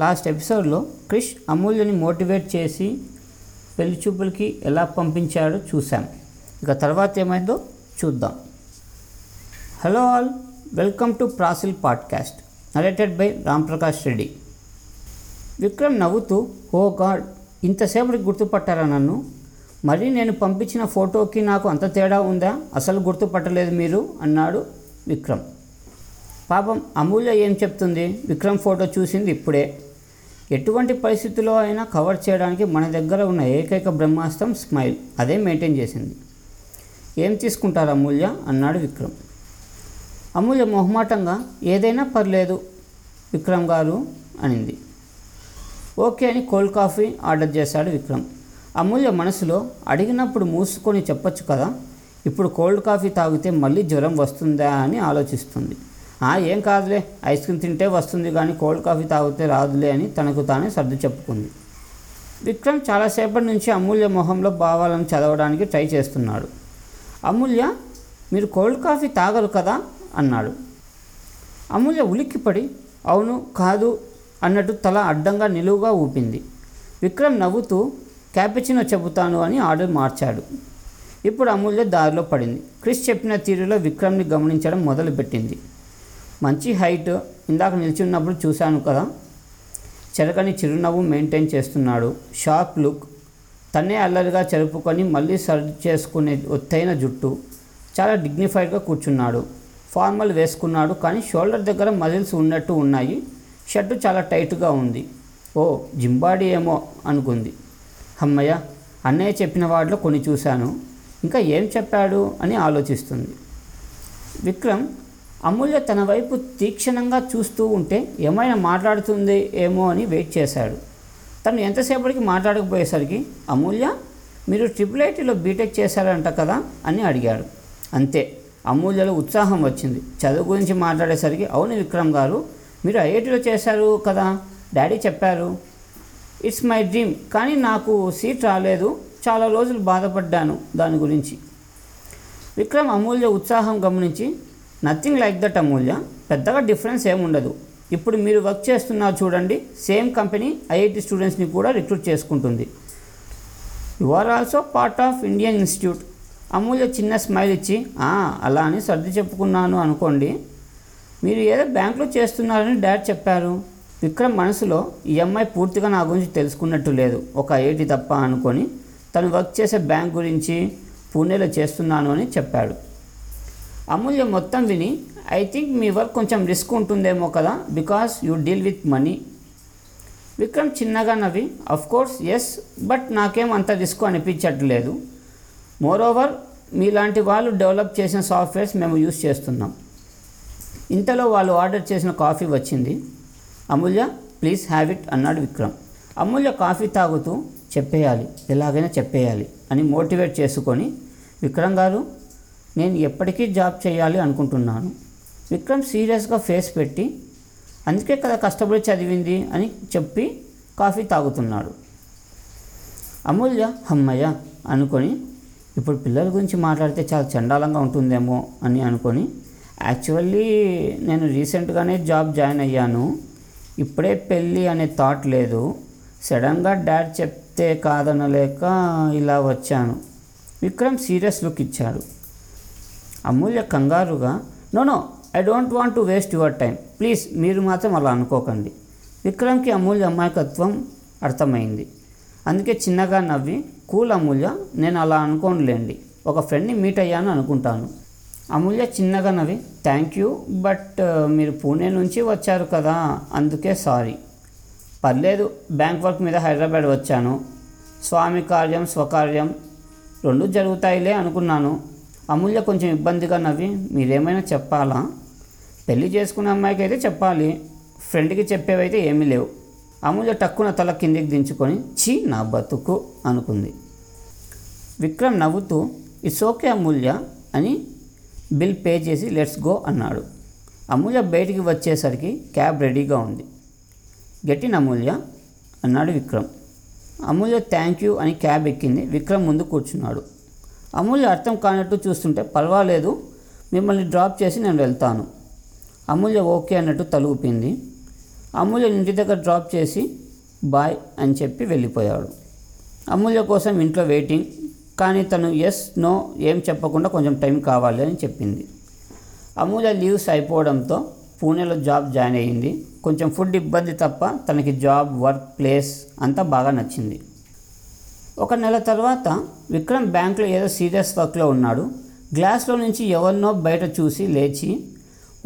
Last ఎపిసోడ్లో Krish అమూల్యని motivate చేసి పెళ్లి చూపులకి ఎలా పంపించాడో చూసాం. ఇక తర్వాత ఏమైందో చూద్దాం. Hello all, welcome to ప్రాసిల్ podcast, narrated by Ram Prakash Reddy. Vikram నవ్వుతూ, ఓ గాడ్, ఇంతసేపటికి గుర్తుపట్టారా నన్ను? మరీ నేను పంపించిన ఫోటోకి నాకు అంత తేడా ఉందా? అసలు గుర్తుపట్టలేదు మీరు అన్నాడు విక్రమ్. పాపం అమూల్య ఏం చెప్తుంది, విక్రమ్ ఫోటో చూసింది ఇప్పుడే. ఎటువంటి పరిస్థితుల్లో అయినా కవర్ చేయడానికి మన దగ్గర ఉన్న ఏకైక బ్రహ్మాస్త్రం స్మైల్, అదే మెయింటైన్ చేసింది. ఏం తీసుకుంటారు అమూల్య అన్నాడు విక్రమ్. అమూల్య మొహమాటంగా, ఏదైనా పర్లేదు విక్రమ్ గారు అనింది. ఓకే అని కోల్డ్ కాఫీ ఆర్డర్ చేశాడు విక్రమ్. అమూల్య మనసులో, అడిగినప్పుడు మూసుకొని చెప్పొచ్చు కదా, ఇప్పుడు కోల్డ్ కాఫీ తాగితే మళ్ళీ జ్వరం వస్తుందా అని ఆలోచిస్తుంది. ఏం కాదులే, ఐస్ క్రీమ్ తింటే వస్తుంది కానీ కోల్డ్ కాఫీ తాగితే రాదులే అని తనకు తానే సర్ది చెప్పుకుంది. విక్రమ్ చాలాసేపటి నుంచి అమూల్య మొహంలో భావాలను చదవడానికి ట్రై చేస్తున్నాడు. అమూల్య, మీరు కోల్డ్ కాఫీ తాగరు కదా అన్నాడు. అమూల్య ఉలిక్కిపడి అవును కాదు అన్నట్టు తల అడ్డంగా నిలువుగా ఊపింది. విక్రమ్ నవ్వుతూ క్యాపిచినో చెబుతాను అని ఆర్డర్ మార్చాడు. ఇప్పుడు అమూల్య దారిలో పడింది. క్రిష్ చెప్పిన తీరులో విక్రమ్ని గమనించడం మొదలుపెట్టింది. మంచి హైట్, ఇందాక నిల్చున్నప్పుడు చూశాను కదా, చెరకని చిరునవ్వు మెయింటైన్ చేస్తున్నాడు, షార్ప్ లుక్, తన్నే అల్లరిగా చెరుపుకొని మళ్ళీ సర్వ్ చేసుకునే ఒత్తైన జుట్టు, చాలా డిగ్నిఫైడ్గా కూర్చున్నాడు. ఫార్మల్ వేసుకున్నాడు కానీ షోల్డర్ దగ్గర మజిల్స్ ఉన్నట్టు ఉన్నాయి, షర్టు చాలా టైట్గా ఉంది. ఓ జింబాడీ ఏమో అనుకుంది. అమ్మయ్య, అన్నయ్య చెప్పిన వాటిలో కొన్ని చూశాను, ఇంకా ఏం చెప్పాడు అని ఆలోచిస్తుంది. విక్రమ్ అమూల్య తన వైపు తీక్షణంగా చూస్తూ ఉంటే ఏమైనా మాట్లాడుతుంది ఏమో అని వెయిట్ చేశాడు. తను ఎంతసేపటికి మాట్లాడకపోయేసరికి, అమూల్య మీరు ట్రిపుల్ ఐటీలో బీటెక్ చేశారంట కదా అని అడిగాడు. అంతే, అమూల్యలో ఉత్సాహం వచ్చింది. చదువు గురించి మాట్లాడేసరికి, అవును విక్రమ్ గారు, మీరు ఐఐటీలో చేశారు కదా, డాడీ చెప్పారు. ఇట్స్ మై డ్రీమ్, కానీ నాకు సీట్ రాలేదు, చాలా రోజులు బాధపడ్డాను దాని గురించి. విక్రమ్ అమూల్య ఉత్సాహం గమనించి, నథింగ్ లైక్ దట్ అమూల్య, పెద్దగా డిఫరెన్స్ ఏముండదు. ఇప్పుడు మీరు వర్క్ చేస్తున్నారు చూడండి, సేమ్ కంపెనీ ఐఐటీ స్టూడెంట్స్ని కూడా రిక్రూట్ చేసుకుంటుంది. You are also part of Indian institute. Amulya చిన్న స్మైల్ ఇచ్చి, అలా అని సర్ది చెప్పుకున్నాను అనుకోండి. మీరు ఏదో బ్యాంకులో చేస్తున్నారని డాడ్ చెప్పారు. విక్రమ్ మనసులో, ఈ అమ్మాయి పూర్తిగా నా గురించి తెలుసుకున్నట్టు లేదు, ఒక ఐఐటీ తప్ప అనుకొని తను వర్క్ చేసే బ్యాంక్ గురించి, పూణేలో చేస్తున్నాను అని చెప్పాడు. అమూల్య మొత్తం విని, ఐ థింక్ మీ వర్క్ కొంచెం రిస్క్ ఉంటుందేమో కదా, because you deal with money. Vikram చిన్నగా నవ్వి, అఫ్కోర్స్ ఎస్, బట్ నాకేం అంత రిస్క్ అనిపించట్లేదు. మోరోవర్ మీలాంటి వాళ్ళు డెవలప్ చేసిన సాఫ్ట్వేర్స్ మేము యూజ్ చేస్తున్నాం. ఇంతలో వాళ్ళు ఆర్డర్ చేసిన కాఫీ వచ్చింది. అమూల్య, ప్లీజ్ హ్యావ్ ఇట్ అన్నాడు విక్రమ్. అమూల్య కాఫీ తాగుతూ, చెప్పేయాలి, ఎలాగైనా చెప్పేయాలి అని మోటివేట్ చేసుకొని, విక్రమ్ గారు నేను ఎప్పటికీ జాబ్ చేయాలి అనుకుంటున్నాను. విక్రమ్ సీరియస్గా ఫేస్ పెట్టి, అందుకే కదా కష్టపడి చదివింది అని చెప్పి కాఫీ తాగుతున్నాడు. అమూల్య అమ్మయ్య అనుకొని, ఇప్పుడు పిల్లల గురించి మాట్లాడితే చాలా చండాలంగా ఉంటుందేమో అని అనుకొని, యాక్చువల్లీ నేను రీసెంట్గానే జాబ్ జాయిన్ అయ్యాను, ఇప్పుడే పెళ్ళి అనే థాట్ లేదు, సడన్గా డాడ్ చెప్తే కాదనలేక ఇలా వచ్చాను. విక్రమ్ సీరియస్ లుక్ ఇచ్చాడు. అమూల్య కంగారుగా, no I don't want to waste your time, please మీరు మాత్రం అలా అనుకోకండి. విక్రమ్కి అమూల్య అమాయకత్వం అర్థమైంది. అందుకే చిన్నగా నవ్వి, కూల్ అమూల్య, నేను అలా అనుకోనులేండి, ఒక ఫ్రెండ్ని మీట్ అయ్యాను అనుకుంటాను. అమూల్య చిన్నగా నవ్వి, థ్యాంక్ యూ, బట్ మీరు పూణే నుంచి వచ్చారు కదా, అందుకే సారీ. పర్లేదు, బ్యాంక్ వర్క్ మీద హైదరాబాద్ వచ్చాను, స్వామి కార్యం స్వకార్యం రెండూ జరుగుతాయిలే అనుకున్నాను. అమూల్య కొంచెం ఇబ్బందిగా నవ్వి, మీరేమైనా చెప్పాలా? పెళ్లి చేసుకునే అమ్మాయికి అయితే చెప్పాలి, ఫ్రెండ్కి చెప్పేవైతే ఏమీ లేవు. అమూల్య టక్కున తల కిందికి దించుకొని, ఛీ నా బతుకు అనుకుంది. విక్రమ్ నవ్వుతూ, ఇట్స్ ఓకే అమూల్య అని బిల్ పే చేసి లెట్స్ గో అన్నాడు. అమూల్య బయటికి వచ్చేసరికి క్యాబ్ రెడీగా ఉంది. గెట్ ఇన్ అమూల్య అన్నాడు విక్రమ్. అమూల్య థ్యాంక్ యూ అని క్యాబ్ ఎక్కింది. విక్రమ్ ముందు కూర్చున్నాడు. అమూల్య అర్థం కానట్టు చూస్తుంటే, పర్వాలేదు మిమ్మల్ని డ్రాప్ చేసి నేను వెళ్తాను. అమూల్య ఓకే అన్నట్టు తల ఊపింది. అమూల్య ఇంటి దగ్గర డ్రాప్ చేసి బాయ్ అని చెప్పి వెళ్ళిపోయాడు. అమూల్య కోసం ఇంట్లో వెయిటింగ్, కానీ తను ఎస్ నో ఏం చెప్పకుండా కొంచెం టైం కావాలి అని చెప్పింది. అమూల్య లీవ్స్ అయిపోవడంతో పూణేలో జాబ్ జాయిన్ అయ్యింది. కొంచెం ఫుడ్ ఇబ్బంది తప్ప తనకి జాబ్, వర్క్ ప్లేస్ అంతా బాగా నచ్చింది. ఒక నెల తర్వాత విక్రమ్ బ్యాంకులో ఏదో సీరియస్ వర్క్లో ఉన్నాడు. గ్లాస్లో నుంచి ఎవరినో బయట చూసి లేచి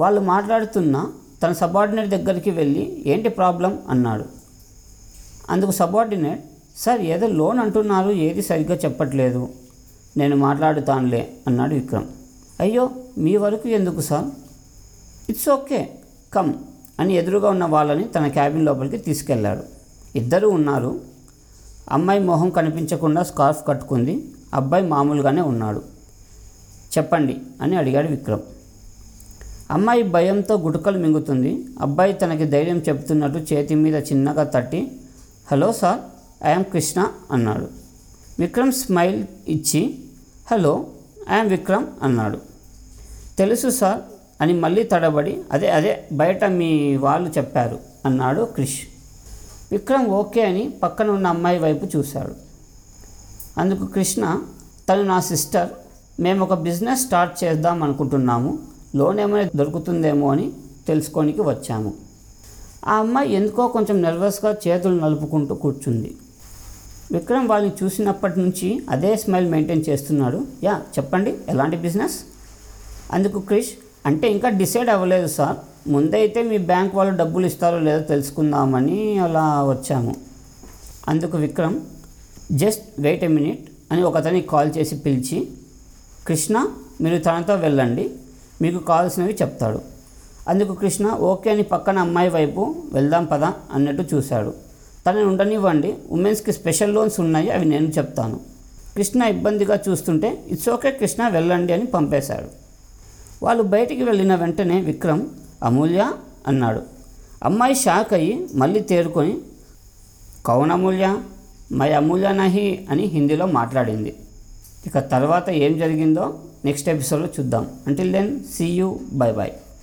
వాళ్ళు మాట్లాడుతున్న తన సబార్డినేట్ దగ్గరికి వెళ్ళి ఏంటి ప్రాబ్లం అన్నాడు. అందుకు సబార్డినేట్, సార్ ఏదో లోన్ అంటున్నారు, ఏది సరిగ్గా చెప్పట్లేదు, నేను మాట్లాడుతానులే అన్నాడు విక్రమ్. అయ్యో మీ వరకు ఎందుకు సార్, ఇట్స్ ఓకే కమ్ అని ఎదురుగా ఉన్న వాళ్ళని తన క్యాబిన్ లోపలికి తీసుకెళ్లాడు. ఇద్దరు ఉన్నారు. అమ్మాయి మొహం కనిపించకుండా స్కార్ఫ్ కట్టుకుంది, అబ్బాయి మామూలుగానే ఉన్నాడు. చెప్పండి అని అడిగాడు విక్రమ్. అమ్మాయి భయంతో గుటకలు మింగుతుంది. అబ్బాయి తనకి ధైర్యం చెప్తున్నట్టు చేతి మీద చిన్నగా తట్టి హలో సార్, ఐఎమ్ కృష్ణ అన్నాడు. విక్రమ్ స్మైల్ ఇచ్చి హలో ఐఎమ్ విక్రమ్ అన్నాడు. తెలుసు సార్ అని మళ్ళీ తడబడి అదే అదే బయట మీ వాళ్ళు చెప్పారు అన్నాడు క్రిష్. విక్రమ్ ఓకే అని పక్కన ఉన్న అమ్మాయి వైపు చూశాడు. అందుకు కృష్ణ, తను నా సిస్టర్, మేము ఒక బిజినెస్ స్టార్ట్ చేద్దాం అనుకుంటున్నాము, లోన్ ఏమైనా దొరుకుతుందేమో అని తెలుసుకోనికి వచ్చాము. ఆ అమ్మాయి ఎందుకో కొంచెం నర్వస్గా చేతులు నలుపుకుంటూ కూర్చుంది. విక్రమ్ వాళ్ళని చూసినప్పటి నుంచి అదే స్మైల్ మెయింటైన్ చేస్తున్నాడు. యా చెప్పండి, ఎలాంటి బిజినెస్ అందుకు క్రిష్, అంటే ఇంకా డిసైడ్ అవ్వలేదు సార్, ముందైతే మీ బ్యాంక్ వాళ్ళు డబ్బులు ఇస్తారో లేదో తెలుసుకుందామని అలా వచ్చాము అందుకు Vikram just wait a minute అని ఒకతనికి కాల్ చేసి పిలిచి కృష్ణ మీరు తనతో వెళ్ళండి, మీకు కావాల్సినవి చెప్తాడు. అందుకు కృష్ణ ఓకే అని పక్కన అమ్మాయి వైపు వెళ్దాం పదా అన్నట్టు చూశాడు. తనని ఉండనివ్వండి, ఉమెన్స్కి స్పెషల్ లోన్స్ ఉన్నాయి, అవి నేను చెప్తాను. కృష్ణ ఇబ్బందిగా చూస్తుంటే ఇట్స్ ఓకే కృష్ణ వెళ్ళండి అని పంపేశాడు. వాళ్ళు బయటికి వెళ్ళిన వెంటనే విక్రమ్ అమూల్య అన్నాడు. అమ్మాయి షాక్ అయ్యి మళ్ళీ తేరుకొని కౌన్ అమూల్య, మై అమూల్య నహి అని హిందీలో మాట్లాడింది. ఇక తర్వాత ఏం జరిగిందో నెక్స్ట్ ఎపిసోడ్లో చూద్దాం. Until then see you, bye bye.